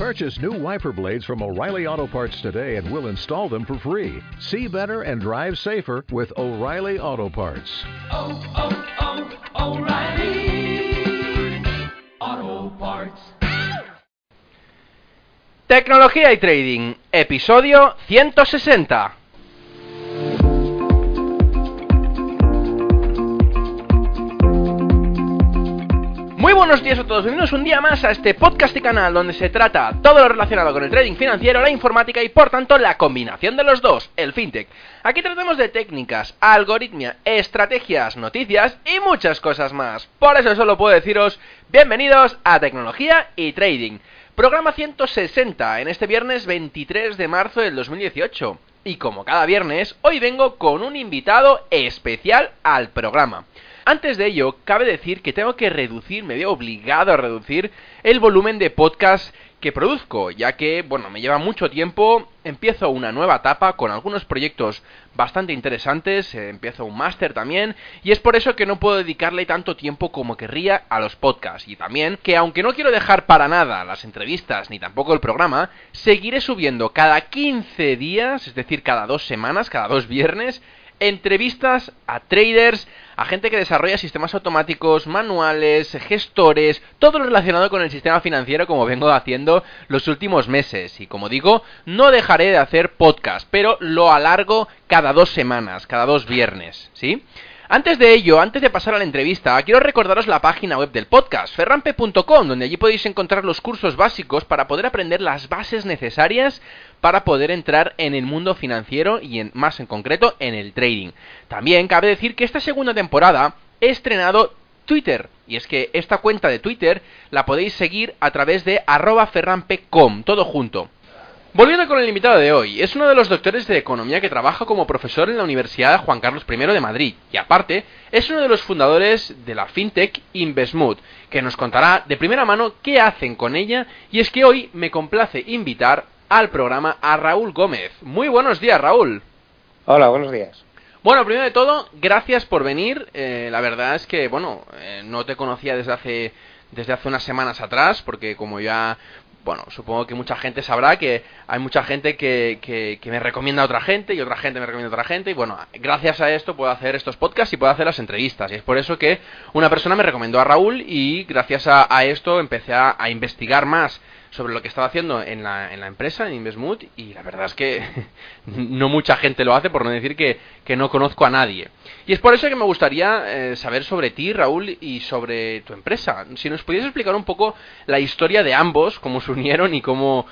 Purchase new wiper blades from O'Reilly Auto Parts today and we'll install them for free. See better and drive safer with O'Reilly Auto Parts. Oh, oh, oh, O'Reilly Auto Parts. Tecnología y Trading, episodio 160. Muy buenos días a todos, bienvenidos un día más a este podcast y canal donde se trata todo lo relacionado con el trading financiero, la informática y por tanto la combinación de los dos, el fintech. Aquí tratamos de técnicas, algoritmia, estrategias, noticias y muchas cosas más. Por eso solo puedo deciros, bienvenidos a Tecnología y Trading. Programa 160 en este viernes 23 de marzo del 2018. Y como cada viernes, hoy vengo con un invitado especial al programa. Antes de ello, cabe decir que tengo que reducir, me veo obligado a reducir el volumen de podcast que produzco, ya que, bueno, me lleva mucho tiempo, empiezo una nueva etapa con algunos proyectos bastante interesantes, empiezo un máster también, y es por eso que no puedo dedicarle tanto tiempo como querría a los podcasts, y también que aunque no quiero dejar para nada las entrevistas ni tampoco el programa, seguiré subiendo cada 15 días, es decir, cada 2 semanas, cada 2 viernes, entrevistas a traders, a gente que desarrolla sistemas automáticos, manuales, gestores, todo lo relacionado con el sistema financiero como vengo haciendo los últimos meses. Y como digo, no dejaré de hacer podcast, pero lo alargo cada 2 semanas, cada 2 viernes, ¿sí? Antes de ello, antes de pasar a la entrevista, quiero recordaros la página web del podcast, ferrampe.com, donde allí podéis encontrar los cursos básicos para poder aprender las bases necesarias para poder entrar en el mundo financiero y más en concreto en el trading. También cabe decir que esta segunda temporada he estrenado Twitter, y es que esta cuenta de Twitter la podéis seguir a través de @ferrampe.com, todo junto. Volviendo con el invitado de hoy, es uno de los doctores de economía que trabaja como profesor en la Universidad Juan Carlos I de Madrid, y aparte es uno de los fundadores de la fintech Invesmood, que nos contará de primera mano qué hacen con ella, y es que hoy me complace invitar al programa a Raúl Gómez. Muy buenos días, Raúl. Hola, buenos días. Bueno, primero de todo, gracias por venir. La verdad es que, bueno, no te conocía desde hace unas semanas atrás, porque como ya, bueno, supongo que mucha gente sabrá que hay mucha gente que me recomienda a otra gente y otra gente me recomienda a otra gente, y bueno, gracias a esto puedo hacer estos podcasts y puedo hacer las entrevistas, y es por eso que una persona me recomendó a Raúl y gracias a esto empecé a investigar más sobre lo que estaba haciendo en la empresa, en Invesmood, y la verdad es que no mucha gente lo hace, por no decir que no conozco a nadie. Y es por eso que me gustaría saber sobre ti, Raúl, y sobre tu empresa. Si nos pudieras explicar un poco la historia de ambos, cómo se unieron y cómo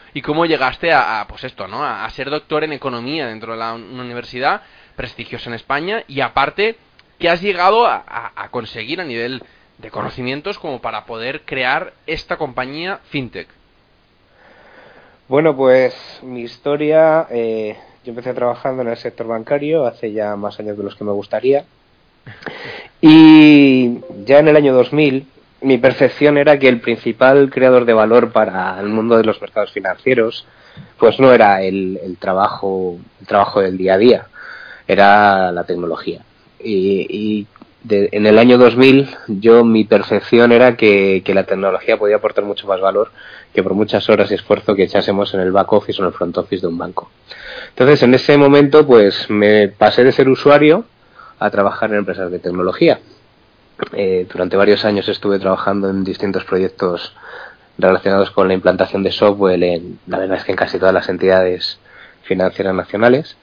llegaste pues esto, ¿no? A ser doctor en economía dentro de una universidad prestigiosa en España, y aparte, ¿qué has llegado a conseguir a nivel de conocimientos como para poder crear esta compañía fintech? Bueno, pues mi historia, yo empecé trabajando en el sector bancario hace ya más años de los que me gustaría, y ya en el año 2000 mi percepción era que el principal creador de valor para el mundo de los mercados financieros pues no era el trabajo del día a día, era la tecnología, y en el año 2000 mi percepción era que la tecnología podía aportar mucho más valor que por muchas horas y esfuerzo que echásemos en el back office o en el front office de un banco. Entonces, en ese momento, pues me pasé de ser usuario a trabajar en empresas de tecnología. Durante varios años estuve trabajando en distintos proyectos relacionados con la implantación de software la verdad es que en casi todas las entidades financieras nacionales.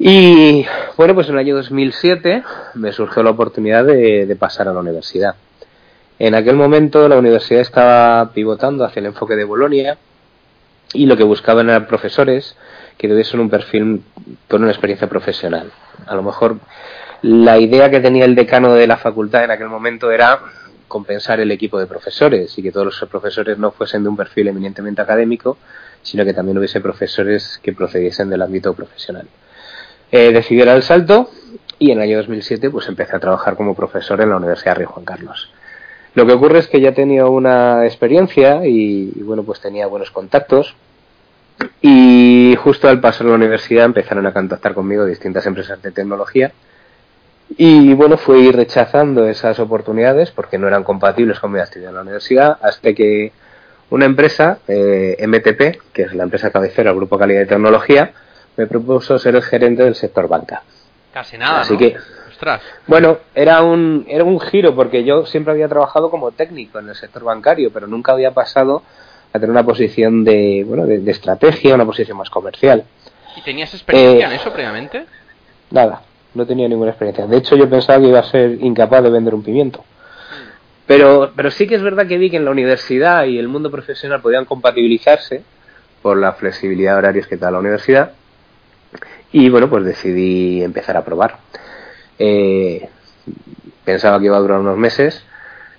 Y bueno, pues en el año 2007 me surgió la oportunidad de pasar a la universidad. En aquel momento la universidad estaba pivotando hacia el enfoque de Bolonia y lo que buscaban eran profesores que tuviesen un perfil con una experiencia profesional. A lo mejor la idea que tenía el decano de la facultad en aquel momento era compensar el equipo de profesores y que todos los profesores no fuesen de un perfil eminentemente académico, sino que también hubiese profesores que procediesen del ámbito profesional. Decidí dar el salto y en el año 2007 pues empecé a trabajar como profesor en la Universidad Rey Juan Carlos. Lo que ocurre es que ya tenía una experiencia y bueno, pues tenía buenos contactos, y justo al pasar a la universidad empezaron a contactar conmigo distintas empresas de tecnología y bueno, fui rechazando esas oportunidades porque no eran compatibles con mi actividad en la universidad, hasta que una empresa, MTP, que es la empresa cabecera del Grupo Calidad y Tecnología, me propuso ser el gerente del sector banca. Casi nada, así, ¿no? Que, ostras. Bueno, era un giro, porque yo siempre había trabajado como técnico en el sector bancario, pero nunca había pasado a tener una posición de estrategia, una posición más comercial. ¿Y tenías experiencia en eso previamente? Nada, no tenía ninguna experiencia. De hecho, yo pensaba que iba a ser incapaz de vender un pimiento. Pero sí que es verdad que vi que en la universidad y el mundo profesional podían compatibilizarse por la flexibilidad de horarios que da la universidad. Y bueno, pues decidí empezar a probar. Pensaba que iba a durar unos meses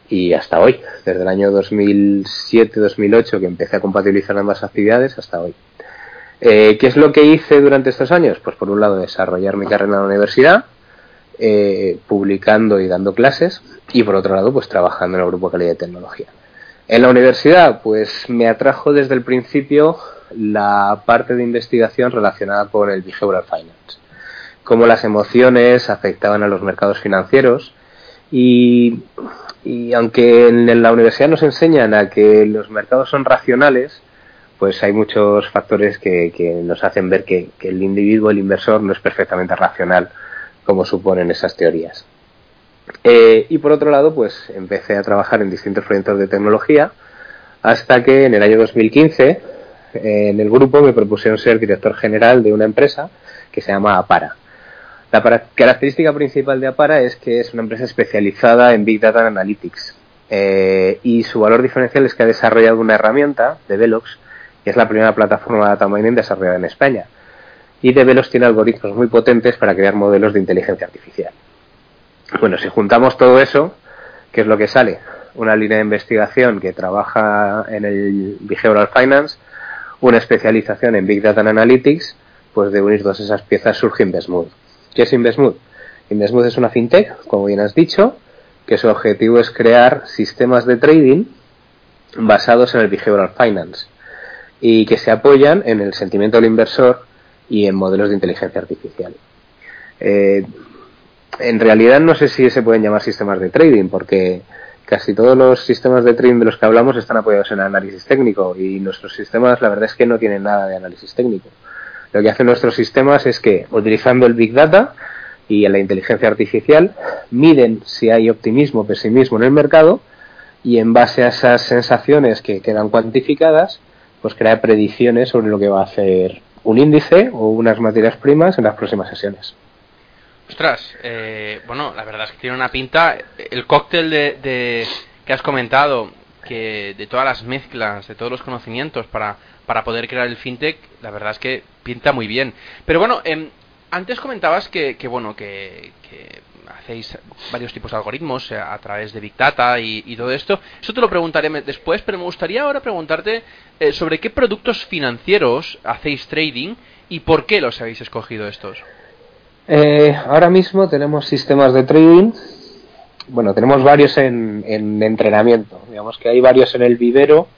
y hasta hoy, desde el año 2007-2008 que empecé a compatibilizar ambas actividades hasta hoy. ¿Qué es lo que hice durante estos años? Pues por un lado desarrollar mi carrera en la universidad, publicando y dando clases, y por otro lado pues trabajando en el Grupo Calidad y Tecnología. En la universidad pues me atrajo desde el principio la parte de investigación relacionada con el Behavioral Finance, cómo las emociones afectaban a los mercados financieros, y aunque en la universidad nos enseñan a que los mercados son racionales, pues hay muchos factores que nos hacen ver que el individuo, el inversor, no es perfectamente racional como suponen esas teorías. Y por otro lado, pues empecé a trabajar en distintos proyectos de tecnología hasta que en el año 2015 en el grupo me propusieron ser director general de una empresa que se llama Apara. La característica principal de Apara es que es una empresa especializada en Big Data Analytics, y su valor diferencial es que ha desarrollado una herramienta, Dvelox, que es la primera plataforma de data mining desarrollada en España. Y Dvelox tiene algoritmos muy potentes para crear modelos de inteligencia artificial. Bueno, si juntamos todo eso, ¿qué es lo que sale? Una línea de investigación que trabaja en el Behavioral Finance, una especialización en Big Data and Analytics, pues de unir todas esas piezas surge Invesmood. ¿Qué es Invesmood? Invesmood es una fintech, como bien has dicho, que su objetivo es crear sistemas de trading basados en el Behavioral Finance y que se apoyan en el sentimiento del inversor y en modelos de inteligencia artificial. En realidad no sé si se pueden llamar sistemas de trading, porque casi todos los sistemas de trading de los que hablamos están apoyados en análisis técnico, y nuestros sistemas la verdad es que no tienen nada de análisis técnico. Lo que hacen nuestros sistemas es que, utilizando el Big Data y la inteligencia artificial, miden si hay optimismo o pesimismo en el mercado, y en base a esas sensaciones que quedan cuantificadas, pues crear predicciones sobre lo que va a hacer un índice o unas materias primas en las próximas sesiones. Ostras, bueno, la verdad es que tiene una pinta. El cóctel de que has comentado, que de todas las mezclas, de todos los conocimientos para poder crear el fintech, la verdad es que pinta muy bien. Pero bueno, antes comentabas que hacéis varios tipos de algoritmos a través de Big Data y todo esto. Eso te lo preguntaré después, pero me gustaría ahora preguntarte sobre qué productos financieros hacéis trading y por qué los habéis escogido estos. Ahora mismo tenemos sistemas de trading. Bueno, tenemos varios en entrenamiento. Digamos que hay varios en el vivero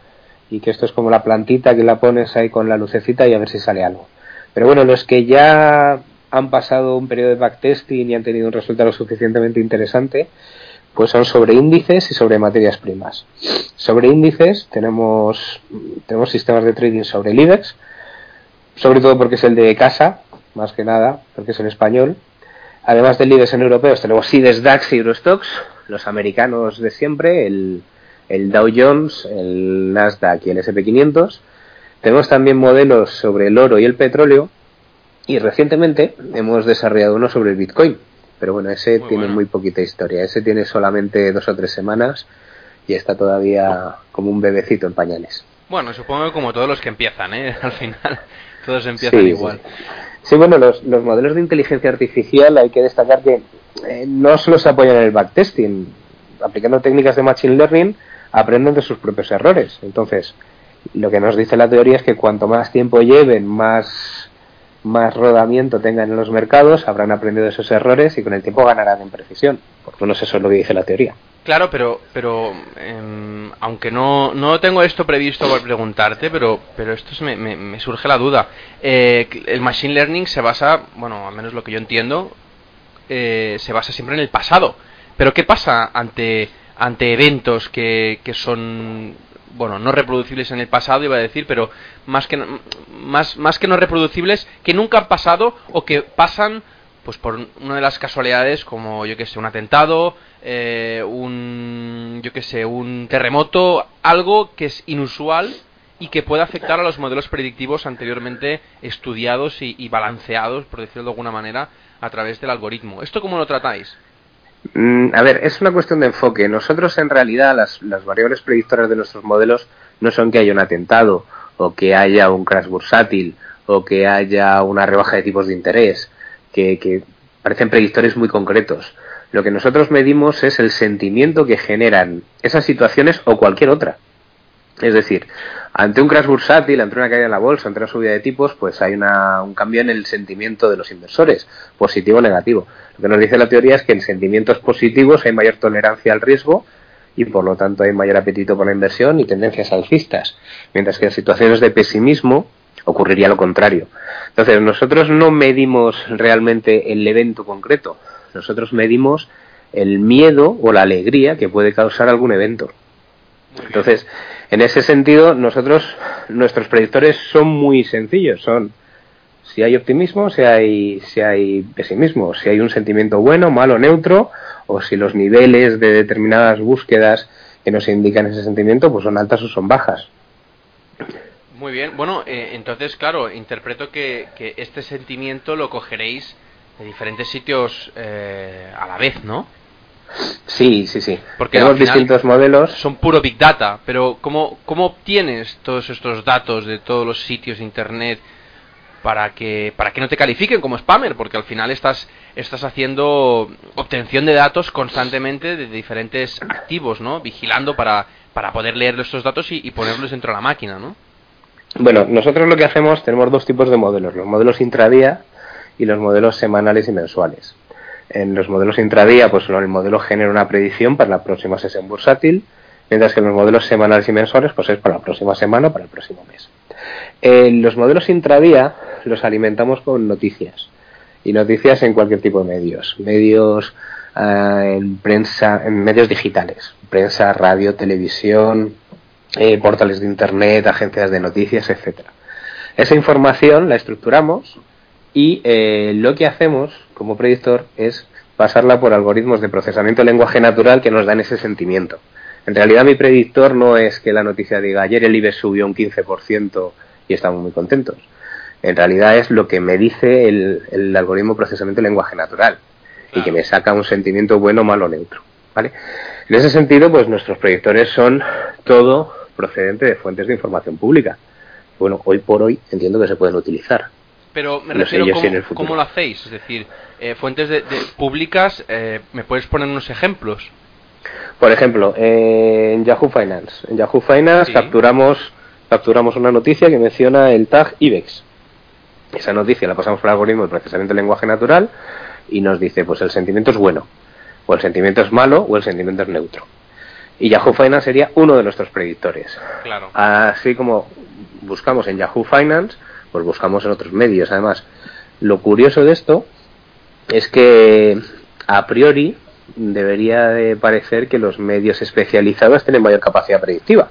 y que esto es como la plantita que la pones ahí con la lucecita y a ver si sale algo. Pero bueno, los que ya han pasado un periodo de backtesting y han tenido un resultado suficientemente interesante, pues son sobre índices y sobre materias primas. Sobre índices tenemos sistemas de trading sobre el IBEX, sobre todo porque es el de casa, más que nada, porque es en español. Además del IBEX en europeos tenemos Cides, DAX y Eurostox, los americanos de siempre, el Dow Jones, el Nasdaq y el S&P 500. Tenemos también modelos sobre el oro y el petróleo, y recientemente hemos desarrollado uno sobre el Bitcoin, pero bueno, ese tiene muy poquita historia, ese tiene solamente 2 o 3 semanas y está todavía como un bebecito en pañales. Bueno, supongo que como todos los que empiezan, al final todos empiezan igual. Sí, bueno, los modelos de inteligencia artificial hay que destacar que no solo se apoyan en el backtesting, aplicando técnicas de machine learning aprenden de sus propios errores. Entonces, lo que nos dice la teoría es que cuanto más tiempo lleven, más rodamiento tengan en los mercados, habrán aprendido de esos errores y con el tiempo ganarán en precisión, porque no sé, eso es lo que dice la teoría. Claro, pero aunque no tengo esto previsto por preguntarte, pero esto me surge la duda. El machine learning se basa, bueno, al menos lo que yo entiendo, se basa siempre en el pasado. Pero ¿qué pasa ante eventos que son bueno, no reproducibles en el pasado, iba a decir, pero más que no reproducibles, que nunca han pasado o que pasan pues por una de las casualidades, como yo que sé, un atentado, un terremoto, algo que es inusual y que puede afectar a los modelos predictivos anteriormente estudiados y balanceados, por decirlo de alguna manera, a través del algoritmo. ¿Esto cómo lo tratáis? A ver, es una cuestión de enfoque. Nosotros, en realidad, las variables predictoras de nuestros modelos no son que haya un atentado, o que haya un crash bursátil, o que haya una rebaja de tipos de interés, que parecen predictores muy concretos. Lo que nosotros medimos es el sentimiento que generan esas situaciones o cualquier otra. Es decir, ante un crash bursátil, ante una caída en la bolsa, ante una subida de tipos, pues hay un cambio en el sentimiento de los inversores, positivo o negativo. Lo que nos dice la teoría es que en sentimientos positivos hay mayor tolerancia al riesgo y por lo tanto hay mayor apetito por la inversión y tendencias alcistas, mientras que en situaciones de pesimismo ocurriría lo contrario. Entonces, nosotros no medimos realmente el evento concreto, nosotros medimos el miedo o la alegría que puede causar algún evento. Entonces, en ese sentido, nuestros predictores son muy sencillos, son si hay optimismo, si hay pesimismo, si hay un sentimiento bueno, malo, neutro, o si los niveles de determinadas búsquedas que nos indican ese sentimiento pues son altas o son bajas. Muy bien, bueno, entonces, claro, interpreto que este sentimiento lo cogeréis de diferentes sitios a la vez, ¿no? Sí. Porque tenemos distintos modelos. Son puro Big Data, pero ¿cómo obtienes todos estos datos de todos los sitios de Internet para que no te califiquen como spammer? Porque al final estás haciendo obtención de datos constantemente de diferentes activos, ¿no? Vigilando para poder leer estos datos y ponerlos dentro de la máquina, ¿no? Bueno, nosotros lo que hacemos, tenemos dos tipos de modelos, los modelos intradía y los modelos semanales y mensuales. En los modelos intradía, pues el modelo genera una predicción para la próxima sesión bursátil, mientras que en los modelos semanales y mensuales, pues es para la próxima semana o para el próximo mes. En los modelos intradía los alimentamos con noticias, y noticias en cualquier tipo de medios en prensa, en medios digitales, prensa, radio, televisión, portales de internet, agencias de noticias, etcétera. Esa información la estructuramos y lo que hacemos como predictor es pasarla por algoritmos de procesamiento de lenguaje natural que nos dan ese sentimiento. En realidad, mi predictor no es que la noticia diga ayer el IBEX subió un 15% y estamos muy contentos. En realidad es lo que me dice el algoritmo de procesamiento de lenguaje natural, claro, y que me saca un sentimiento bueno, malo, neutro, ¿vale? En ese sentido, pues nuestros predictores son todo procedente de fuentes de información pública. Bueno, hoy por hoy entiendo que se pueden utilizar. Pero me refiero a cómo lo hacéis. Es decir, fuentes de públicas, ¿me puedes poner unos ejemplos? Por ejemplo, en Yahoo Finance. En Yahoo Finance sí, capturamos una noticia que menciona el tag IBEX. Esa noticia la pasamos por el algoritmo de procesamiento del lenguaje natural y nos dice, pues el sentimiento es bueno, o el sentimiento es malo, o el sentimiento es neutro. Y Yahoo Finance sería uno de nuestros predictores. Claro. Así como buscamos en Yahoo Finance, pues buscamos en otros medios. Además, lo curioso de esto es que a priori debería de parecer que los medios especializados tienen mayor capacidad predictiva.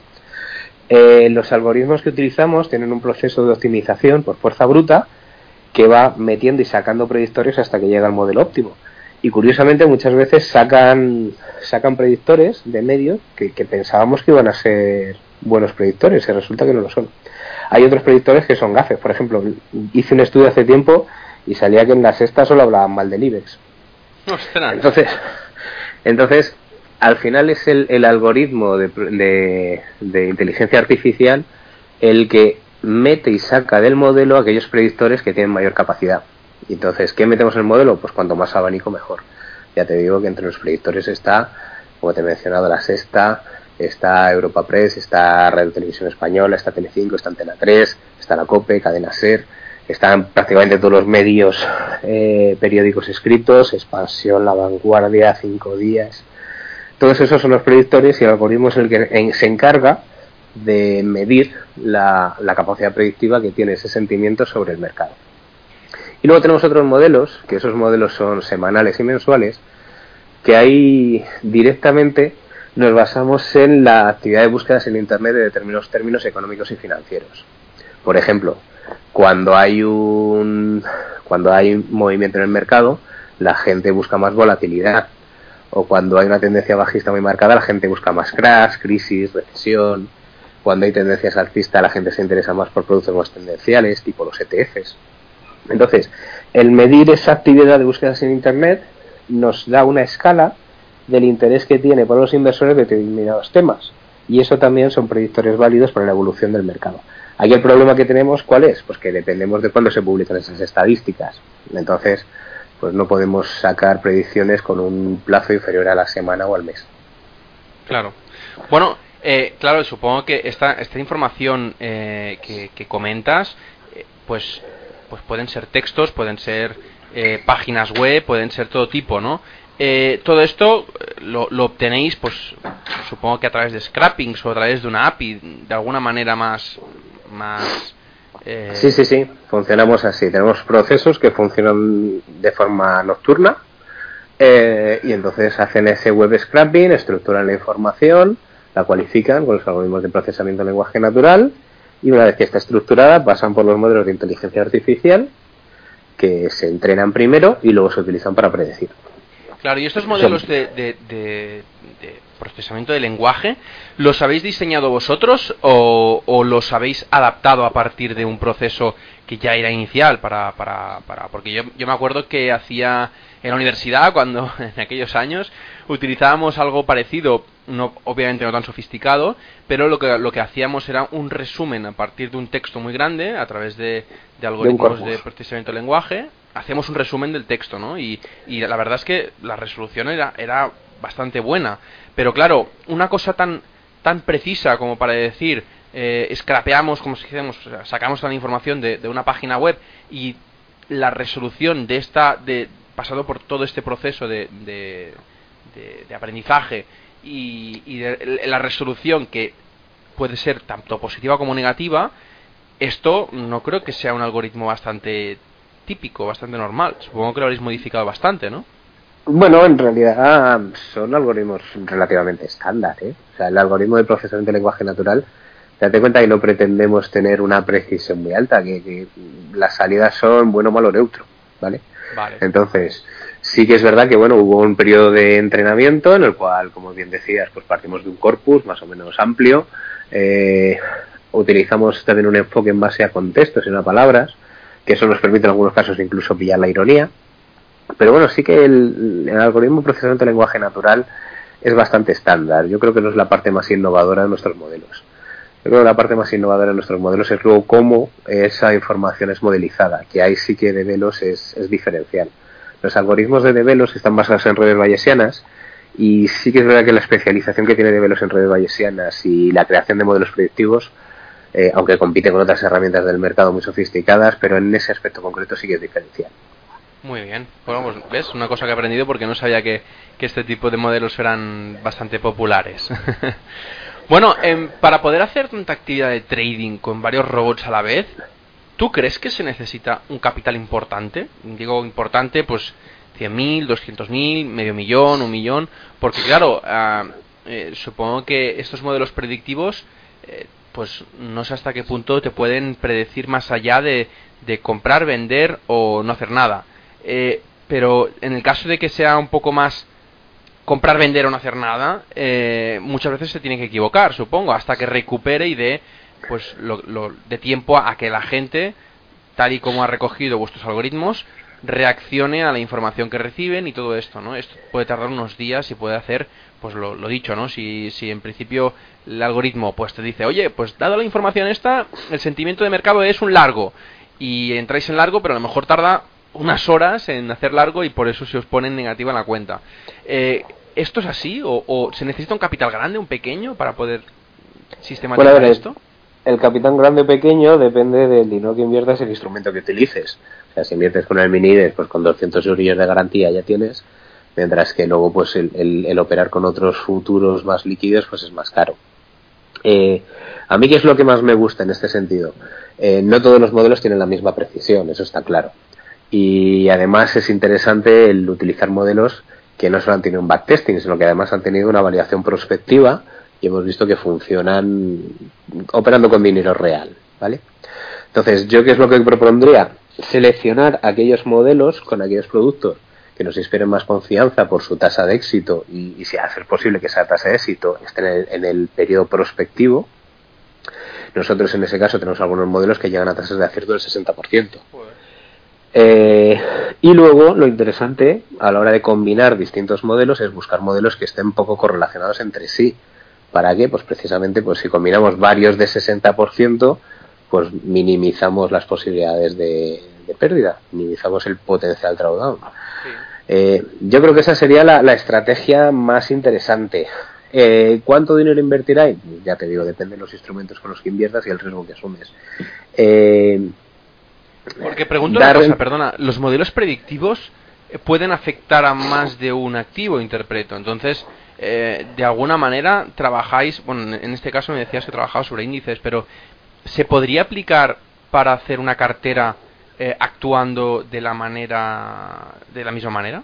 Los algoritmos que utilizamos tienen un proceso de optimización por fuerza bruta que va metiendo y sacando predictores hasta que llega al modelo óptimo. Y curiosamente muchas veces sacan predictores de medios que pensábamos que iban a ser buenos predictores y resulta que no lo son. Hay otros predictores que son gafes. Por ejemplo, hice un estudio hace tiempo y salía que en La Sexta solo hablaban mal del IBEX. ¡Ostras! Entonces al final es el algoritmo de inteligencia artificial el que mete y saca del modelo aquellos predictores que tienen mayor capacidad. Entonces, ¿qué metemos en el modelo? Pues cuanto más abanico, mejor. Ya te digo que entre los predictores está, como te he mencionado, La Sexta, está Europa Press, está Radio Televisión Española, está Telecinco, está Antena 3, está la COPE, Cadena SER, están prácticamente todos los medios, periódicos escritos, Expansión, La Vanguardia, Cinco Días. Todos esos son los predictores y el algoritmo es el que se encarga de medir la capacidad predictiva que tiene ese sentimiento sobre el mercado. Y luego tenemos otros modelos, que esos modelos son semanales y mensuales, que ahí directamente nos basamos en la actividad de búsquedas en Internet de determinados términos económicos y financieros. Por ejemplo, cuando hay un movimiento en el mercado, la gente busca más volatilidad. O cuando hay una tendencia bajista muy marcada, la gente busca más crash, crisis, recesión. Cuando hay tendencias alcistas, la gente se interesa más por productos más tendenciales, tipo los ETFs. Entonces, el medir esa actividad de búsquedas en Internet nos da una escala del interés que tiene por los inversores de determinados temas. Y eso también son predictores válidos para la evolución del mercado. Aquí el problema que tenemos, ¿cuál es? Pues que dependemos de cuándo se publican esas estadísticas. Entonces, pues no podemos sacar predicciones con un plazo inferior a la semana o al mes. Claro. Bueno, claro, supongo que esta información que comentas, pues pueden ser textos, pueden ser páginas web, pueden ser todo tipo, ¿no? Todo esto lo obtenéis, pues supongo que a través de scrappings o a través de una API, de alguna manera más Sí, funcionamos así. Tenemos procesos que funcionan de forma nocturna y entonces hacen ese web scrapping, estructuran la información, la cualifican con los algoritmos de procesamiento de lenguaje natural y una vez que está estructurada pasan por los modelos de inteligencia artificial que se entrenan primero y luego se utilizan para predecir. Claro, y estos modelos de procesamiento de lenguaje, ¿los habéis diseñado vosotros o los habéis adaptado a partir de un proceso que ya era inicial? Porque yo me acuerdo que hacía en la universidad, cuando en aquellos años utilizábamos algo parecido, no, obviamente no tan sofisticado, pero lo que hacíamos era un resumen a partir de un texto muy grande a través de algoritmos de procesamiento de lenguaje. Hacíamos un resumen del texto, ¿no? Y la verdad es que la resolución era bastante buena. Pero claro, una cosa tan precisa como para decir, scrapeamos, como si dijéramos, sacamos la información de una página web y la resolución de esta, pasado por todo este proceso de aprendizaje y de la resolución que puede ser tanto positiva como negativa, esto no creo que sea un algoritmo bastante típico, bastante normal. Supongo que lo habréis modificado bastante, ¿no? Bueno, en realidad son algoritmos relativamente estándar, ¿eh? O sea, el algoritmo de procesamiento de lenguaje natural, date cuenta que no pretendemos tener una precisión muy alta, que las salidas son bueno, malo, neutro, ¿vale? Entonces, sí que es verdad que, bueno, hubo un periodo de entrenamiento en el cual, como bien decías, pues partimos de un corpus más o menos amplio, utilizamos también un enfoque en base a contextos y no a palabras, que eso nos permite en algunos casos incluso pillar la ironía. Pero bueno, sí que el algoritmo de procesamiento de lenguaje natural es bastante estándar. Yo creo que no es la parte más innovadora de nuestros modelos. Yo creo que la parte más innovadora de nuestros modelos es luego cómo esa información es modelizada, que ahí sí que Dvelox es diferencial. Los algoritmos de Dvelox están basados en redes bayesianas y sí que es verdad que la especialización que tiene Dvelox en redes bayesianas y la creación de modelos predictivos, aunque compite con otras herramientas del mercado muy sofisticadas, pero en ese aspecto concreto sí que es diferencial. Muy bien, bueno, pues ves, una cosa que he aprendido porque no sabía que este tipo de modelos eran bastante populares. Bueno, para poder hacer tanta actividad de trading con varios robots a la vez, ¿tú crees que se necesita un capital importante? Digo importante, pues 100.000, 200.000, medio millón, 1.000.000, porque claro, supongo que estos modelos predictivos, pues no sé hasta qué punto te pueden predecir más allá de comprar, vender o no hacer nada. Pero en el caso de que sea un poco más comprar, vender o no hacer nada, muchas veces se tiene que equivocar, supongo, hasta que recupere y dé pues de tiempo a que la gente, tal y como ha recogido vuestros algoritmos, reaccione a la información que reciben y todo esto, ¿no? Esto puede tardar unos días y puede hacer, pues lo dicho, ¿no? Si en principio el algoritmo pues te dice, oye, pues dado la información esta, el sentimiento de mercado es un largo, y entráis en largo, pero a lo mejor tarda unas horas en hacer largo y por eso se os pone en negativa en la cuenta. ¿Esto es así? ¿O se necesita un capital grande, un pequeño, para poder sistematizar esto? El capital grande o pequeño depende del dinero que inviertas y el instrumento que utilices. O sea, si inviertes con el Minides, pues con 200 euros de garantía ya tienes, mientras que luego pues el operar con otros futuros más líquidos pues es más caro. A mí, ¿qué es lo que más me gusta en este sentido? No todos los modelos tienen la misma precisión, eso está claro. Y además es interesante el utilizar modelos que no solo han tenido un backtesting, sino que además han tenido una validación prospectiva y hemos visto que funcionan operando con dinero real, ¿vale? Entonces, ¿yo qué es lo que propondría? Seleccionar aquellos modelos con aquellos productos que nos inspiren más confianza por su tasa de éxito y si hace posible que esa tasa de éxito esté en el periodo prospectivo. Nosotros en ese caso tenemos algunos modelos que llegan a tasas de acierto del 60%. Y luego lo interesante a la hora de combinar distintos modelos es buscar modelos que estén poco correlacionados entre sí. ¿Para qué? Pues precisamente pues si combinamos varios de 60%, pues minimizamos las posibilidades de pérdida, minimizamos el potencial drawdown. Sí. Yo creo que esa sería la estrategia más interesante. ¿Cuánto dinero invertirá? Ya te digo, depende de los instrumentos con los que inviertas y el riesgo que asumes. Porque pregunto una cosa, perdona, los modelos predictivos pueden afectar a más de un activo, interpreto. Entonces, de alguna manera trabajáis, bueno, en este caso me decías que trabajabas sobre índices, pero ¿se podría aplicar para hacer una cartera actuando de la misma manera?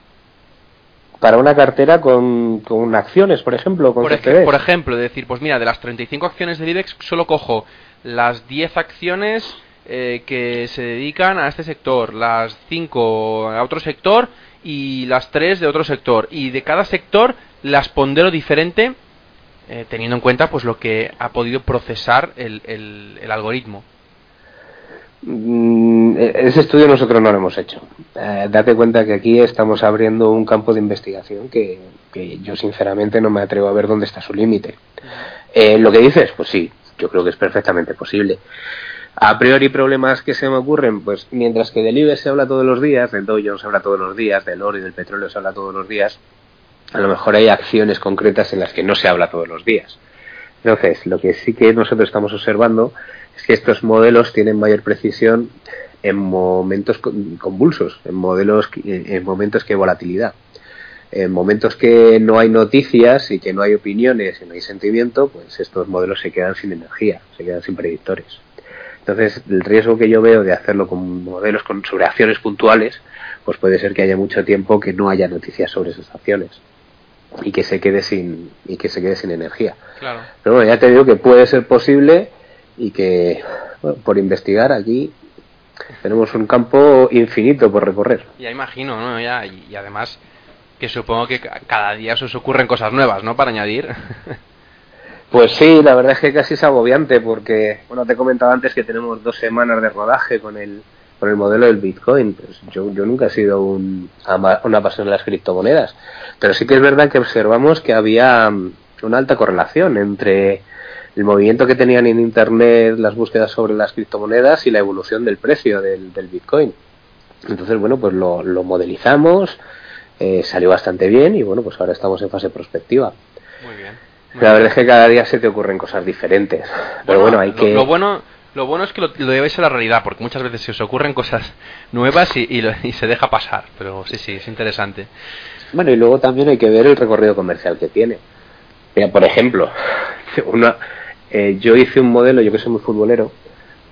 Para una cartera con acciones, por ejemplo, con CFDs. Por ejemplo, decir, pues mira, de las 35 acciones del IBEX solo cojo las 10 acciones que se dedican a este sector, las 5 a otro sector y las 3 de otro sector. Y de cada sector las pondero diferente, teniendo en cuenta pues lo que ha podido procesar el algoritmo. Ese estudio nosotros no lo hemos hecho. Date cuenta que aquí estamos abriendo un campo de investigación que yo sinceramente no me atrevo a ver dónde está su límite. Lo que dices, pues sí, yo creo que es perfectamente posible. A priori, problemas que se me ocurren, pues mientras que del IBEX se habla todos los días, del Dow Jones se habla todos los días, del oro y del petróleo se habla todos los días, a lo mejor hay acciones concretas en las que no se habla todos los días. Entonces, lo que sí que nosotros estamos observando es que estos modelos tienen mayor precisión en momentos convulsos, en momentos que hay volatilidad. En momentos que no hay noticias y que no hay opiniones y no hay sentimiento, pues estos modelos se quedan sin energía, se quedan sin predictores. Entonces, el riesgo que yo veo de hacerlo con modelos sobre acciones puntuales, pues puede ser que haya mucho tiempo que no haya noticias sobre esas acciones y que se quede sin energía. Claro. Pero bueno, ya te digo que puede ser posible. Y que, bueno, por investigar aquí tenemos un campo infinito por recorrer. Ya imagino, ¿no? Y además que supongo que cada día se os ocurren cosas nuevas, ¿no? Para añadir. Pues sí, la verdad es que casi es agobiante porque, bueno, te he comentado antes que tenemos 2 semanas de rodaje con el modelo del Bitcoin. Pues yo nunca he sido una pasión de las criptomonedas, pero sí que es verdad que observamos que había una alta correlación entre el movimiento que tenían en Internet, las búsquedas sobre las criptomonedas y la evolución del precio del Bitcoin. Entonces, bueno, pues lo modelizamos, salió bastante bien y, bueno, pues ahora estamos en fase prospectiva. Muy bien. Verdad es que cada día se te ocurren cosas diferentes. Pero bueno, hay que... Lo bueno es que lo lleváis a la realidad, porque muchas veces se os ocurren cosas nuevas y se deja pasar. Pero sí, es interesante. Bueno, y luego también hay que ver el recorrido comercial que tiene. Mira, por ejemplo, yo hice un modelo, yo que soy muy futbolero,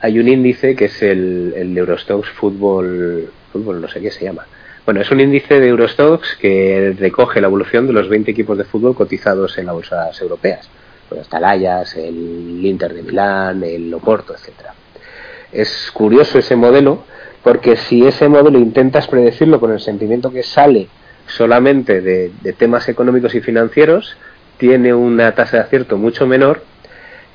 hay un índice que es el Eurostox Football, no sé qué se llama. Bueno, es un índice de Eurostoxx que recoge la evolución de los 20 equipos de fútbol cotizados en las bolsas europeas. Bueno, está el Ajax, el Inter de Milán, el Oporto, etcétera. Es curioso ese modelo porque si ese modelo intentas predecirlo con el sentimiento que sale solamente de temas económicos y financieros, tiene una tasa de acierto mucho menor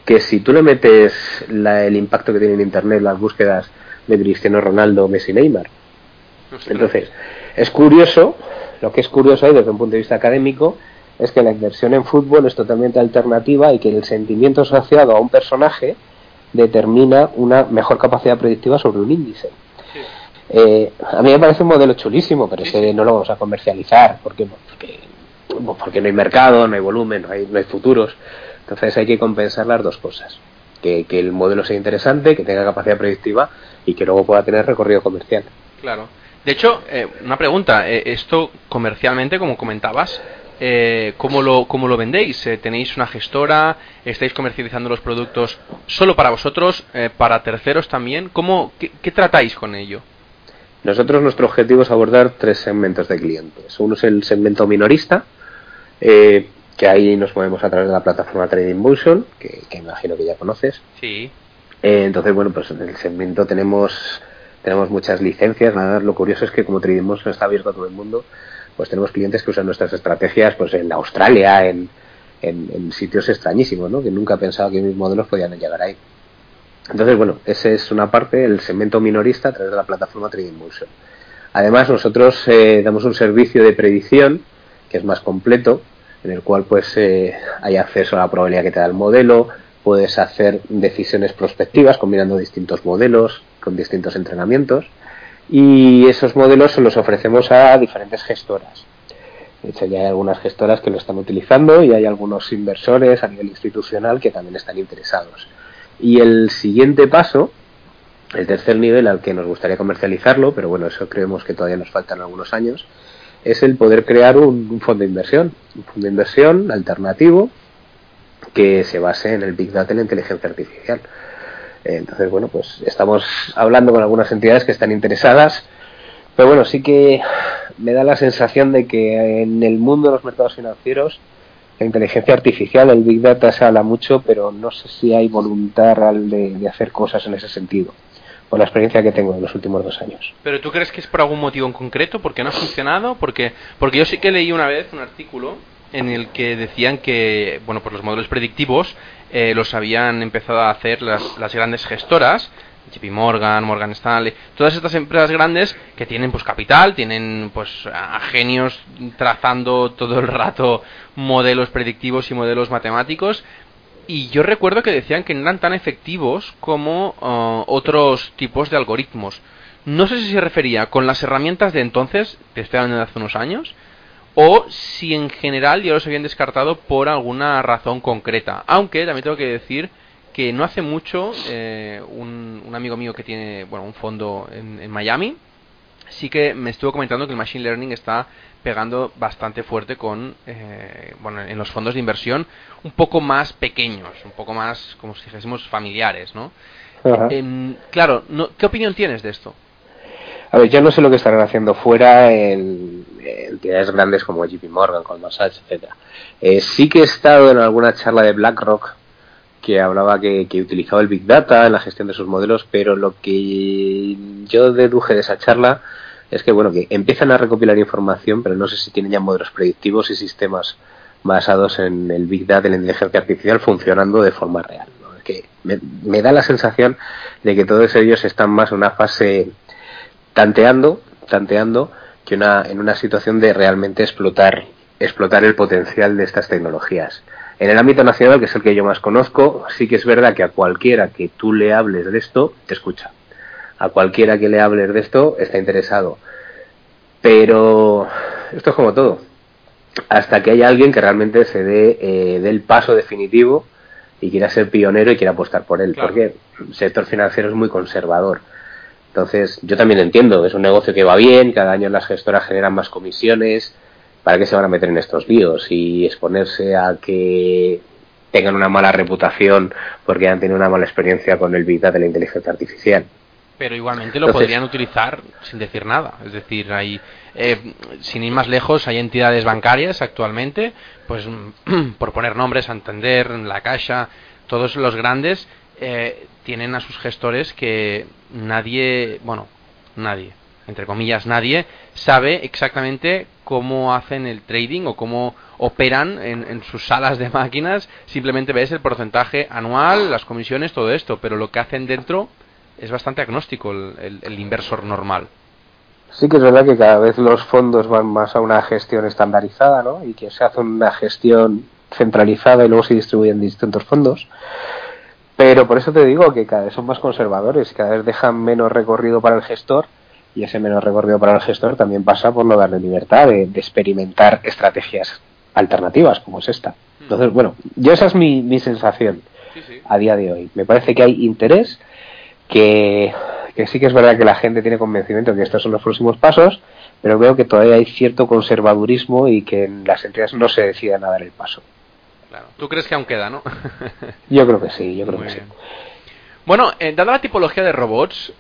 que si tú le metes el impacto que tiene en Internet las búsquedas de Cristiano Ronaldo, Messi, Neymar. Entonces, es curioso, lo que es curioso ahí desde un punto de vista académico es que la inversión en fútbol es totalmente alternativa y que el sentimiento asociado a un personaje determina una mejor capacidad predictiva sobre un índice. Sí. A mí me parece un modelo chulísimo, pero ese no lo vamos a comercializar porque no hay mercado, no hay volumen, no hay futuros. Entonces hay que compensar las dos cosas, que el modelo sea interesante, que tenga capacidad predictiva y que luego pueda tener recorrido comercial. Claro. De hecho, una pregunta, esto comercialmente, como comentabas, ¿cómo lo vendéis? ¿Tenéis una gestora? ¿Estáis comercializando los productos solo para vosotros, para terceros también? ¿Qué tratáis con ello? Nosotros, nuestro objetivo es abordar tres segmentos de clientes. Uno es el segmento minorista, que ahí nos movemos a través de la plataforma Trademotion, que imagino que ya conoces. Sí. Entonces, bueno, pues en el segmento tenemos muchas licencias. Nada, lo curioso es que como Trademotion está abierto a todo el mundo, pues tenemos clientes que usan nuestras estrategias pues en Australia, en sitios extrañísimos, ¿no? Que nunca pensaba que mis modelos podían llegar ahí. Entonces, bueno, esa es una parte, el segmento minorista a través de la plataforma Trademotion. Además, nosotros damos un servicio de predicción que es más completo, en el cual pues hay acceso a la probabilidad que te da el modelo, puedes hacer decisiones prospectivas combinando distintos modelos con distintos entrenamientos, y esos modelos se los ofrecemos a diferentes gestoras. De hecho, ya hay algunas gestoras que lo están utilizando y hay algunos inversores a nivel institucional que también están interesados. Y el siguiente paso, el tercer nivel al que nos gustaría comercializarlo, pero bueno, eso creemos que todavía nos faltan algunos años, es el poder crear un fondo de inversión, un fondo de inversión alternativo que se base en el Big Data y la inteligencia artificial. Entonces, bueno, pues estamos hablando con algunas entidades que están interesadas, pero bueno, sí que me da la sensación de que en el mundo de los mercados financieros la inteligencia artificial, el Big Data se habla mucho, pero no sé si hay voluntad real de hacer cosas en ese sentido, por la experiencia que tengo en los últimos 2 años. ¿Pero tú crees que es por algún motivo en concreto? ¿Porque no ha funcionado? Porque yo sí que leí una vez un artículo en el que decían que, bueno, pues los modelos predictivos los habían empezado a hacer las grandes gestoras, JP Morgan, Morgan Stanley, todas estas empresas grandes que tienen pues capital, tienen pues a genios trazando todo el rato modelos predictivos y modelos matemáticos, y yo recuerdo que decían que no eran tan efectivos como otros tipos de algoritmos. No sé si se refería con las herramientas de entonces, te estoy hablando de hace unos años, o si en general ya los habían descartado por alguna razón concreta. Aunque también tengo que decir que no hace mucho un amigo mío que tiene un fondo en Miami sí que me estuvo comentando que el Machine Learning está pegando bastante fuerte con en los fondos de inversión un poco más pequeños, un poco más, como si dijésemos, familiares, ¿no? Uh-huh. Claro, no, ¿qué opinión tienes de esto? A ver, yo no sé lo que estarán haciendo fuera en entidades grandes como JP Morgan, Goldman Sachs, etcétera. Sí que he estado en alguna charla de BlackRock que hablaba que utilizaba el Big Data en la gestión de sus modelos, pero lo que yo deduje de esa charla es que, bueno, que empiezan a recopilar información, pero no sé si tienen ya modelos predictivos y sistemas basados en el Big Data, en la inteligencia artificial, funcionando de forma real, ¿no? Es que me da la sensación de que todos ellos están más en una fase tanteando, que en una situación de realmente explotar el potencial de estas tecnologías. En el ámbito nacional, que es el que yo más conozco, sí que es verdad que a cualquiera que tú le hables de esto, te escucha. A cualquiera que le hables de esto, está interesado. Pero esto es como todo. Hasta que haya alguien que realmente se dé el paso definitivo y quiera ser pionero y quiera apostar por él. Claro. Porque el sector financiero es muy conservador. Entonces, yo también entiendo, es un negocio que va bien, cada año las gestoras generan más comisiones. ¿Para qué se van a meter en estos líos y exponerse a que tengan una mala reputación porque han tenido una mala experiencia con el Big Data de la inteligencia artificial? Pero igualmente lo podrían utilizar sin decir nada. Es decir, hay, sin ir más lejos, hay entidades bancarias actualmente, pues por poner nombres, Santander, la Caixa, todos los grandes tienen a sus gestores que nadie, entre comillas, nadie sabe exactamente cómo hacen el trading o cómo operan en sus salas de máquinas. Simplemente ves el porcentaje anual, las comisiones, todo esto, pero lo que hacen dentro es bastante agnóstico el inversor normal. Sí que es verdad que cada vez los fondos van más a una gestión estandarizada, ¿no? Y que se hace una gestión centralizada y luego se distribuyen distintos fondos. Pero por eso te digo que cada vez son más conservadores, cada vez dejan menos recorrido para el gestor. Y ese menos recorrido para el gestor también pasa por no darle libertad de experimentar estrategias alternativas como es esta. Entonces, bueno, yo esa es mi sensación. Sí. A día de hoy. Me parece que hay interés, que sí que es verdad que la gente tiene convencimiento de que estos son los próximos pasos, pero veo que todavía hay cierto conservadurismo y que las entidades no se decidan a dar el paso. Claro. ¿Tú crees que aún queda, no? Yo creo que sí. Bueno, dada la tipología de robots,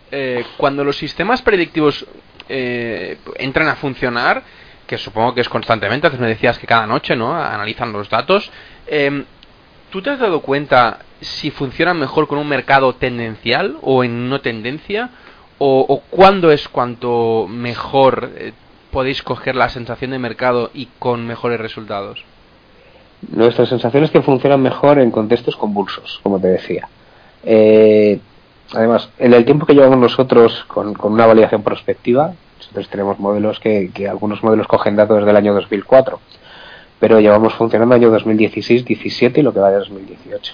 cuando los sistemas predictivos entran a funcionar, que supongo que es constantemente, antes me decías que cada noche, ¿no?, analizan los datos. ¿Tú te has dado cuenta si funcionan mejor con un mercado tendencial o en no tendencia? ¿O cuándo es cuanto mejor podéis coger la sensación de mercado y con mejores resultados? Nuestra sensación es que funcionan mejor en contextos convulsos, como te decía. Además, en el tiempo que llevamos nosotros con una validación prospectiva, entonces tenemos modelos que algunos modelos cogen datos desde el año 2004, pero llevamos funcionando año 2016, 17 y lo que va de 2018.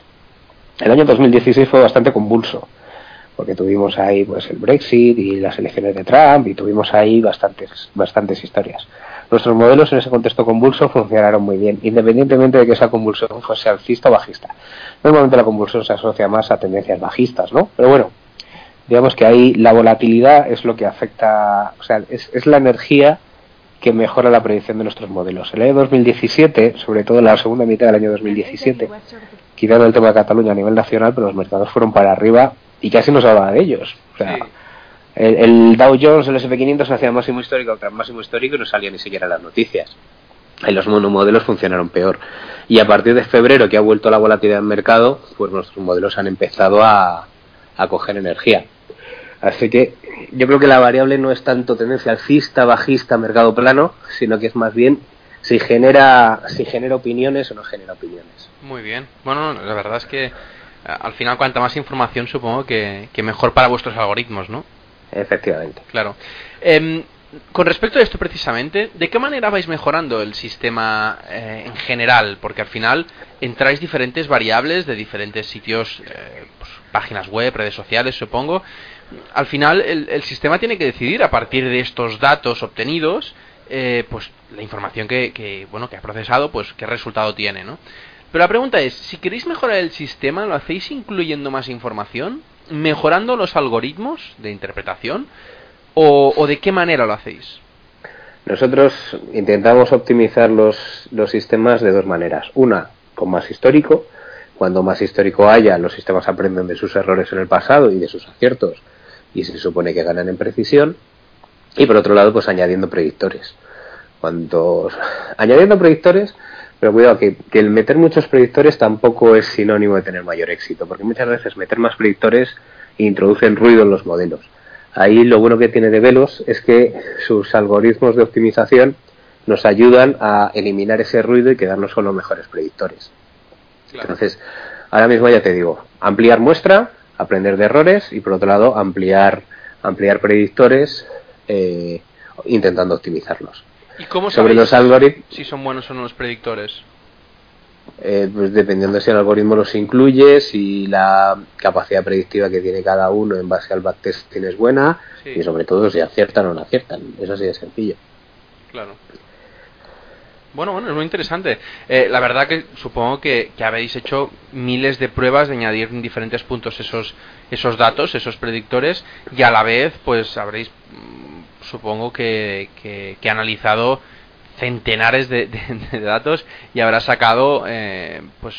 El año 2016 fue bastante convulso, porque tuvimos ahí pues el Brexit y las elecciones de Trump y tuvimos ahí bastantes historias. Nuestros modelos en ese contexto convulso funcionaron muy bien, independientemente de que esa convulsión fuese alcista o bajista. Normalmente la convulsión se asocia más a tendencias bajistas, ¿no? Pero bueno, digamos que ahí la volatilidad es lo que afecta, o sea, es la energía que mejora la predicción de nuestros modelos. El año 2017, sobre todo en la segunda mitad del año 2017, quitando el tema de Cataluña a nivel nacional, pero los mercados fueron para arriba y casi no se hablaba de ellos. O sea, sí. El Dow Jones, el S&P 500 hacía máximo histórico tras máximo histórico y no salía ni siquiera las noticias. Ahí los monomodelos funcionaron peor. Y a partir de febrero, que ha vuelto la volatilidad del mercado, pues nuestros modelos han empezado a coger energía. Así que yo creo que la variable no es tanto tendencia alcista, bajista, mercado plano, sino que es más bien si genera opiniones o no genera opiniones. Muy bien. Bueno, la verdad es que al final cuanta más información supongo que mejor para vuestros algoritmos, ¿no? Efectivamente. Claro. Con respecto a esto precisamente, ¿de qué manera vais mejorando el sistema en general? Porque al final entráis diferentes variables de diferentes sitios, pues, páginas web, redes sociales, supongo. Al final el sistema tiene que decidir a partir de estos datos obtenidos, pues la información que ha procesado, pues qué resultado tiene, ¿no? Pero la pregunta es, si queréis mejorar el sistema, ¿lo hacéis incluyendo más información? ¿Mejorando los algoritmos de interpretación? ¿O de qué manera lo hacéis? Nosotros intentamos optimizar los sistemas de dos maneras. Una, con más histórico. Cuando más histórico haya, los sistemas aprenden de sus errores en el pasado y de sus aciertos. Y se supone que ganan en precisión. Y por otro lado, pues añadiendo predictores. Añadiendo predictores. Pero cuidado, que el meter muchos predictores tampoco es sinónimo de tener mayor éxito, porque muchas veces meter más predictores introducen ruido en los modelos. Ahí lo bueno que tiene Dvelox es que sus algoritmos de optimización nos ayudan a eliminar ese ruido y quedarnos con los mejores predictores. Claro. Entonces, ahora mismo ya te digo, ampliar muestra, aprender de errores y por otro lado ampliar predictores intentando optimizarlos. ¿Y cómo sobre los algoritmos, si son buenos o no los predictores? Pues dependiendo si el algoritmo los incluye, si la capacidad predictiva que tiene cada uno en base al backtesting es buena, sí. Y sobre todo si aciertan o no aciertan. Eso sí es sencillo. Claro. Bueno, es muy interesante. La verdad que supongo que habéis hecho miles de pruebas de añadir en diferentes puntos esos datos, esos predictores, y a la vez pues habréis, supongo que analizado centenares de datos y habrá sacado pues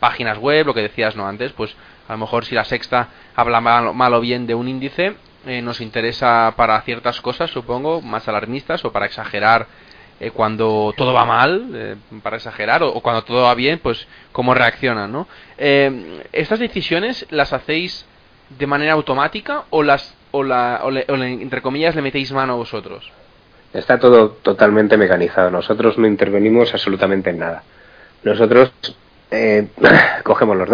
páginas web, lo que decías no antes, pues a lo mejor si la Sexta habla mal o bien de un índice, nos interesa para ciertas cosas, supongo, más alarmistas o para exagerar cuando todo va mal, para exagerar, o cuando todo va bien, pues cómo reaccionan, ¿no? ¿Estas decisiones las hacéis de manera automática entre comillas le metéis mano a vosotros? Está todo totalmente mecanizado. Nosotros no intervenimos absolutamente en nada. Nosotros cogemos los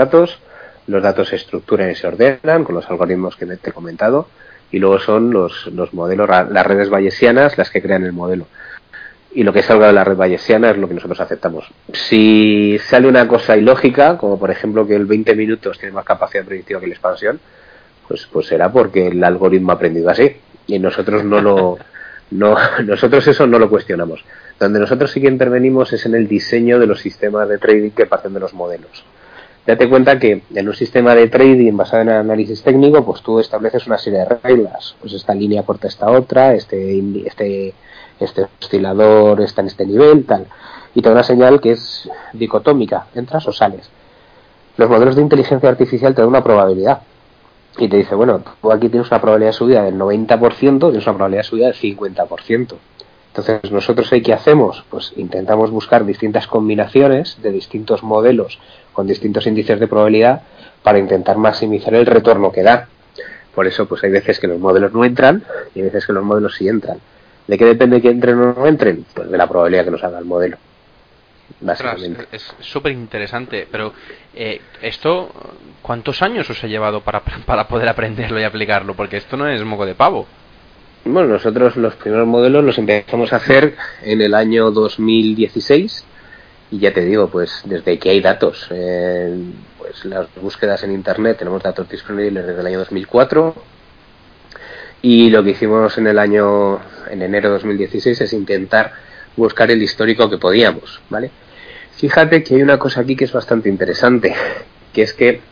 datos se estructuran y se ordenan con los algoritmos que te he comentado y luego son los modelos, las redes bayesianas las que crean el modelo. Y lo que salga de la red bayesiana es lo que nosotros aceptamos. Si sale una cosa ilógica, como por ejemplo que el 20 minutos tiene más capacidad predictiva que la expansión, pues será porque el algoritmo ha aprendido así y nosotros nosotros eso no lo cuestionamos. Donde nosotros sí que intervenimos es en el diseño de los sistemas de trading que parten de los modelos. Date cuenta que en un sistema de trading basado en análisis técnico, pues tú estableces una serie de reglas. Pues esta línea corta esta otra, este oscilador está en este nivel, tal, y te da una señal que es dicotómica, entras o sales. Los modelos de inteligencia artificial te dan una probabilidad. y te dice, bueno, tú aquí tienes una probabilidad de subida del 90%, tienes una probabilidad de subida del 50%. Entonces, nosotros ahí, ¿qué hacemos? Pues intentamos buscar distintas combinaciones de distintos modelos con distintos índices de probabilidad para intentar maximizar el retorno que da. Por eso, pues hay veces que los modelos no entran y hay veces que los modelos sí entran. ¿De qué depende que entren o no entren? Pues de la probabilidad que nos haga el modelo, básicamente. Claro, es súper interesante, pero esto, ¿cuántos años os ha llevado para poder aprenderlo y aplicarlo? Porque esto no es moco de pavo. Bueno, nosotros los primeros modelos los empezamos a hacer en el año 2016 y ya te digo, pues desde que hay datos, pues las búsquedas en internet, tenemos datos disponibles desde el año 2004 y lo que hicimos en enero de 2016 es intentar buscar el histórico que podíamos, ¿vale? Fíjate que hay una cosa aquí que es bastante interesante, que es que,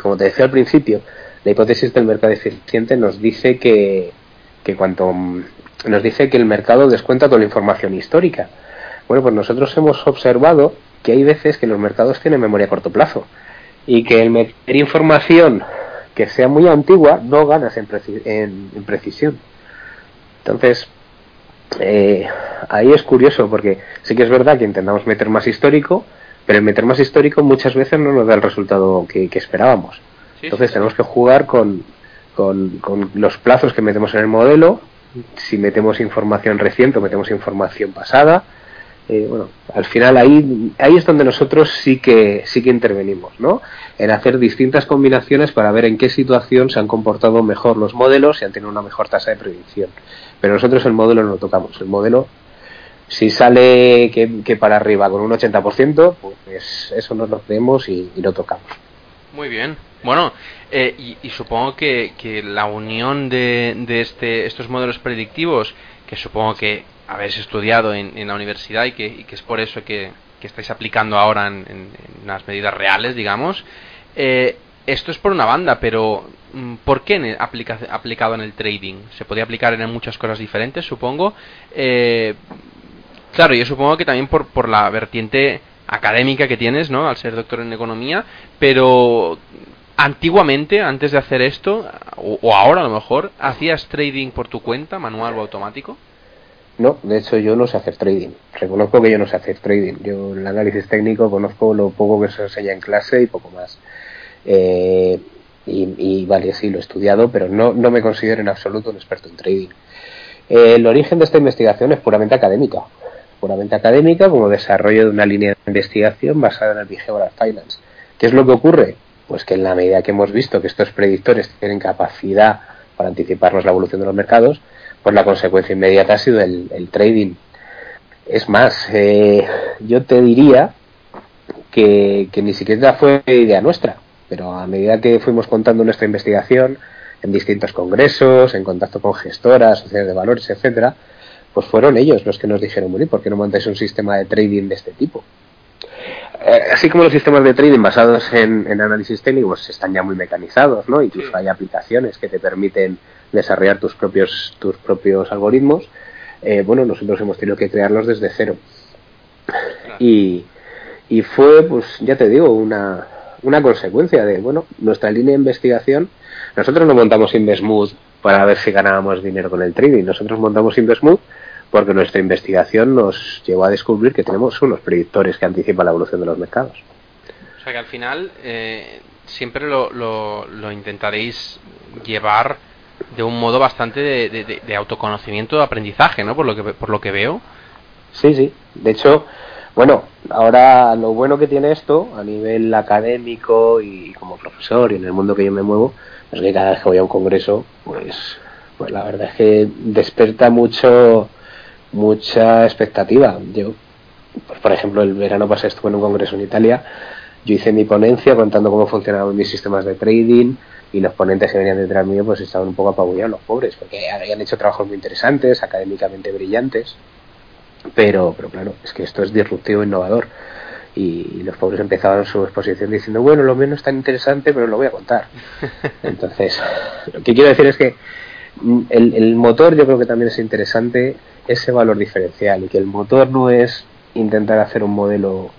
como te decía al principio, la hipótesis del mercado eficiente nos dice que el mercado descuenta toda la información histórica. Bueno, pues nosotros hemos observado que hay veces que los mercados tienen memoria a corto plazo y que el meter información que sea muy antigua no ganas en precisión. Entonces, ahí es curioso porque sí que es verdad que intentamos meter más histórico, pero el meter más histórico muchas veces no nos da el resultado que esperábamos. Entonces tenemos que jugar con los plazos que metemos en el modelo, si metemos información reciente o metemos información pasada, bueno, al final ahí es donde nosotros sí que intervenimos, ¿no? En hacer distintas combinaciones para ver en qué situación se han comportado mejor los modelos y han tenido una mejor tasa de predicción. Pero nosotros el modelo no lo tocamos. El modelo, si sale que para arriba con un 80%, pues eso nos lo creemos y lo tocamos. Muy bien. Bueno, y supongo que la unión de estos modelos predictivos, que supongo que habéis estudiado en la universidad y que es por eso que estáis aplicando ahora en unas medidas reales, digamos, esto es por una banda, pero ¿por qué aplicado en el trading? Se podría aplicar en muchas cosas diferentes, supongo. Claro, yo supongo que también por la vertiente académica que tienes, ¿no? Al ser doctor en economía, pero antiguamente, antes de hacer esto, o ahora a lo mejor, ¿hacías trading por tu cuenta, manual o automático? No, de hecho yo no sé hacer trading. Reconozco que yo no sé hacer trading. Yo el análisis técnico conozco lo poco que se enseña en clase y poco más. Y vale, sí, lo he estudiado, pero no me considero en absoluto un experto en trading. El origen de esta investigación es puramente académica. Puramente académica, como desarrollo de una línea de investigación basada en el Behavioral Finance. ¿Qué es lo que ocurre? Pues que en la medida que hemos visto que estos predictores tienen capacidad para anticiparnos la evolución de los mercados, pues la consecuencia inmediata ha sido el trading. Es más, yo te diría que ni siquiera fue idea nuestra, pero a medida que fuimos contando nuestra investigación en distintos congresos, en contacto con gestoras, sociedades de valores, etcétera, pues fueron ellos los que nos dijeron, bueno, ¿por qué no montáis un sistema de trading de este tipo? Así como los sistemas de trading basados en análisis técnicos están ya muy mecanizados, ¿no? Incluso hay aplicaciones que te permiten desarrollar tus propios algoritmos. Bueno, nosotros hemos tenido que crearlos desde cero. Y fue, pues ya te digo, una consecuencia de, bueno, nuestra línea de investigación. Nosotros no montamos Invesmood para ver si ganábamos dinero con el trading. Nosotros montamos Invesmood porque nuestra investigación nos llevó a descubrir que tenemos unos predictores que anticipan la evolución de los mercados. O sea que al final siempre lo intentaréis llevar de un modo bastante de autoconocimiento, de aprendizaje, ¿no? Por lo que veo. Sí. De hecho, bueno, ahora lo bueno que tiene esto a nivel académico y como profesor y en el mundo que yo me muevo es que cada vez que voy a un congreso, pues la verdad es que despierta mucha expectativa. Yo, pues por ejemplo, el verano pasado estuve en un congreso en Italia. Yo hice mi ponencia contando cómo funcionaban mis sistemas de trading y los ponentes que venían detrás mío pues estaban un poco apabullados, los pobres, porque habían hecho trabajos muy interesantes, académicamente brillantes, pero claro, es que esto es disruptivo e innovador. Y los pobres empezaban su exposición diciendo, bueno, lo mío no es tan interesante, pero lo voy a contar. Entonces, lo que quiero decir es que el motor, yo creo que también es interesante ese valor diferencial, y que el motor no es intentar hacer un modelo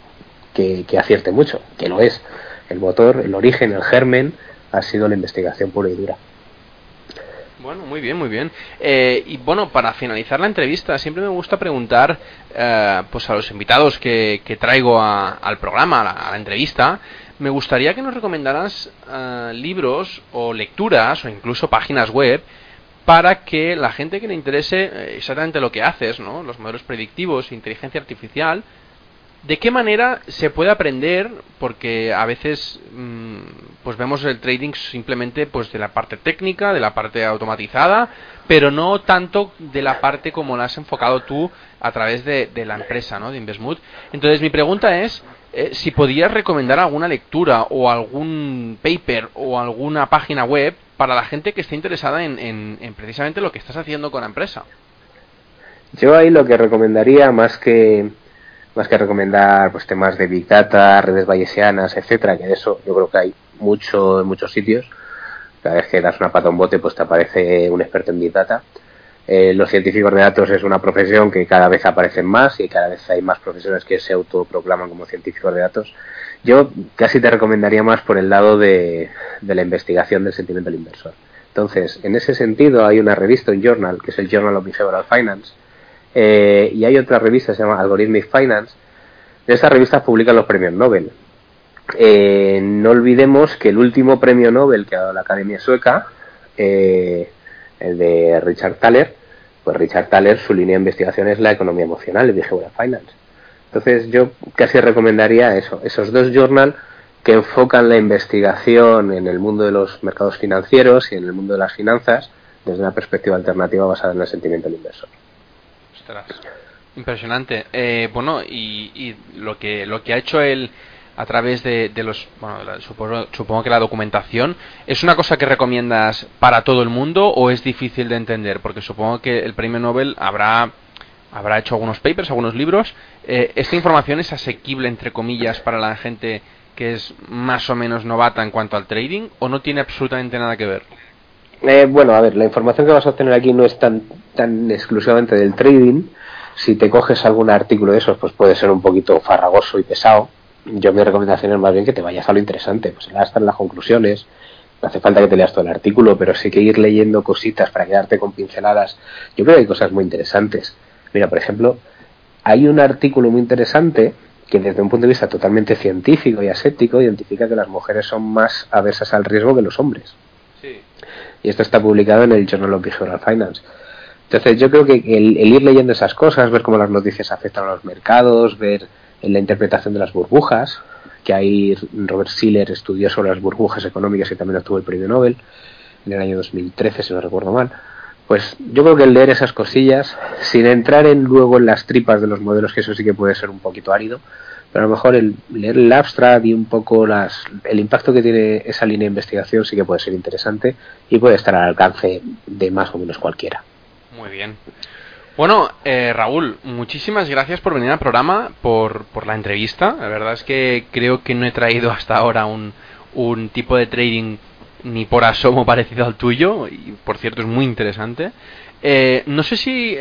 que acierte mucho, que lo es. El motor, el origen, el germen ha sido la investigación pura y dura. Bueno, muy bien, muy bien. Y bueno, para finalizar la entrevista, siempre me gusta preguntar pues a los invitados que traigo al programa, a la entrevista, me gustaría que nos recomendaras libros o lecturas o incluso páginas web para que la gente que le interese exactamente lo que haces, ¿no? Los modelos predictivos, inteligencia artificial, ¿de qué manera se puede aprender? Porque a veces pues vemos el trading simplemente pues de la parte técnica, de la parte automatizada, pero no tanto de la parte como la has enfocado tú a través de la empresa, ¿no? De Invesmood. Entonces mi pregunta es si podrías recomendar alguna lectura o algún paper o alguna página web para la gente que esté interesada en precisamente lo que estás haciendo con la empresa. Yo ahí lo que recomendaría más que recomendar pues temas de Big Data, redes bayesianas, etcétera, que de eso yo creo que hay mucho en muchos sitios. Cada vez que das una pata a un bote pues te aparece un experto en Big Data. Los científicos de datos es una profesión que cada vez aparecen más y cada vez hay más profesiones que se autoproclaman como científicos de datos. Yo casi te recomendaría más por el lado de la investigación del sentimiento del inversor. Entonces, en ese sentido hay una revista, un journal, que es el Journal of Behavioral Finance, y hay otra revista que se llama Algorithmic Finance. En estas revistas publican los premios Nobel. No olvidemos que el último premio Nobel que ha dado la Academia Sueca, el de Richard Thaler, pues Richard Thaler, su línea de investigación es la economía emocional, el Behavioral Finance. Entonces yo casi recomendaría eso, esos dos journals que enfocan la investigación en el mundo de los mercados financieros y en el mundo de las finanzas desde una perspectiva alternativa basada en el sentimiento del inversor. Impresionante. Bueno, y lo que ha hecho él a través de los, bueno, supongo que la documentación, ¿es una cosa que recomiendas para todo el mundo o es difícil de entender? Porque supongo que el premio Nobel habrá hecho algunos papers, algunos libros. ¿Esta información es asequible, entre comillas, para la gente que es más o menos novata en cuanto al trading o no tiene absolutamente nada que ver? Bueno, a ver, la información que vas a obtener aquí no es tan exclusivamente del trading. Si te coges algún artículo de esos, pues puede ser un poquito farragoso y pesado. Yo mi recomendación es más bien que te vayas a lo interesante, pues ahí están las conclusiones. No hace falta que te leas todo el artículo, pero sí que ir leyendo cositas para quedarte con pinceladas. Yo creo que hay cosas muy interesantes. Mira, por ejemplo, hay un artículo muy interesante que desde un punto de vista totalmente científico y aséptico identifica que las mujeres son más aversas al riesgo que los hombres. Sí. Y esto está publicado en el Journal of Behavioral Finance. Entonces yo creo que el ir leyendo esas cosas, ver cómo las noticias afectan a los mercados, ver en la interpretación de las burbujas, que ahí Robert Shiller estudió sobre las burbujas económicas y también obtuvo el premio Nobel en el año 2013, si no recuerdo mal. Pues yo creo que el leer esas cosillas, sin entrar luego en las tripas de los modelos, que eso sí que puede ser un poquito árido, pero a lo mejor el leer el abstract y un poco el impacto que tiene esa línea de investigación sí que puede ser interesante y puede estar al alcance de más o menos cualquiera. Muy bien. Bueno, Raúl, muchísimas gracias por venir al programa, por la entrevista. La verdad es que creo que no he traído hasta ahora un tipo de trading ni por asomo parecido al tuyo, y por cierto es muy interesante. No sé si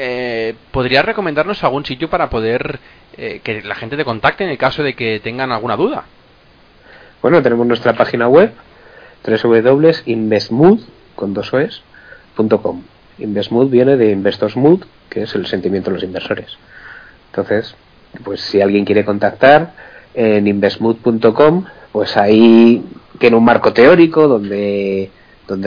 podrías recomendarnos algún sitio para poder que la gente te contacte en el caso de que tengan alguna duda. Bueno, tenemos nuestra página web, www.invesmood.com. Invesmood viene de Investors Mood, que es el sentimiento de los inversores. Entonces, pues si alguien quiere contactar en investmood.com, pues ahí tiene un marco teórico donde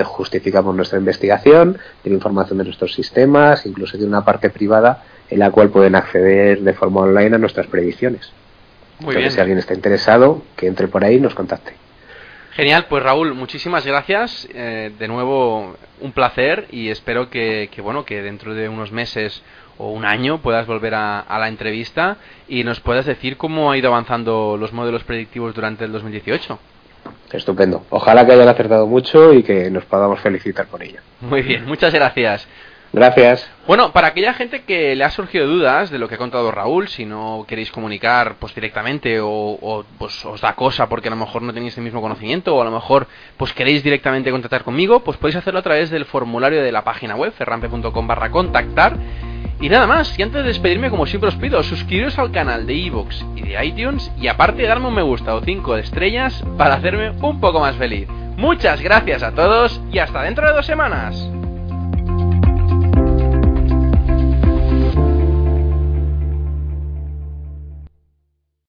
justificamos nuestra investigación, tiene información de nuestros sistemas, incluso tiene una parte privada en la cual pueden acceder de forma online a nuestras predicciones. Muy bien. Entonces, si alguien está interesado, que entre por ahí y nos contacte. Genial, pues Raúl, muchísimas gracias. De nuevo, un placer y espero que dentro de unos meses o un año puedas volver a la entrevista y nos puedas decir cómo ha ido avanzando los modelos predictivos durante el 2018. Estupendo. Ojalá que hayan acertado mucho y que nos podamos felicitar por ello. Muy bien, muchas gracias. Gracias. Bueno, para aquella gente que le ha surgido dudas de lo que ha contado Raúl, si no queréis comunicar pues directamente o pues os da cosa porque a lo mejor no tenéis el mismo conocimiento o a lo mejor pues queréis directamente contactar conmigo, pues podéis hacerlo a través del formulario de la página web ferrampe.com/contactar. Y nada más, y antes de despedirme, como siempre os pido, suscribiros al canal de iVoox y de iTunes y aparte darme un me gusta o 5 estrellas para hacerme un poco más feliz. Muchas gracias a todos y hasta dentro de 2 semanas.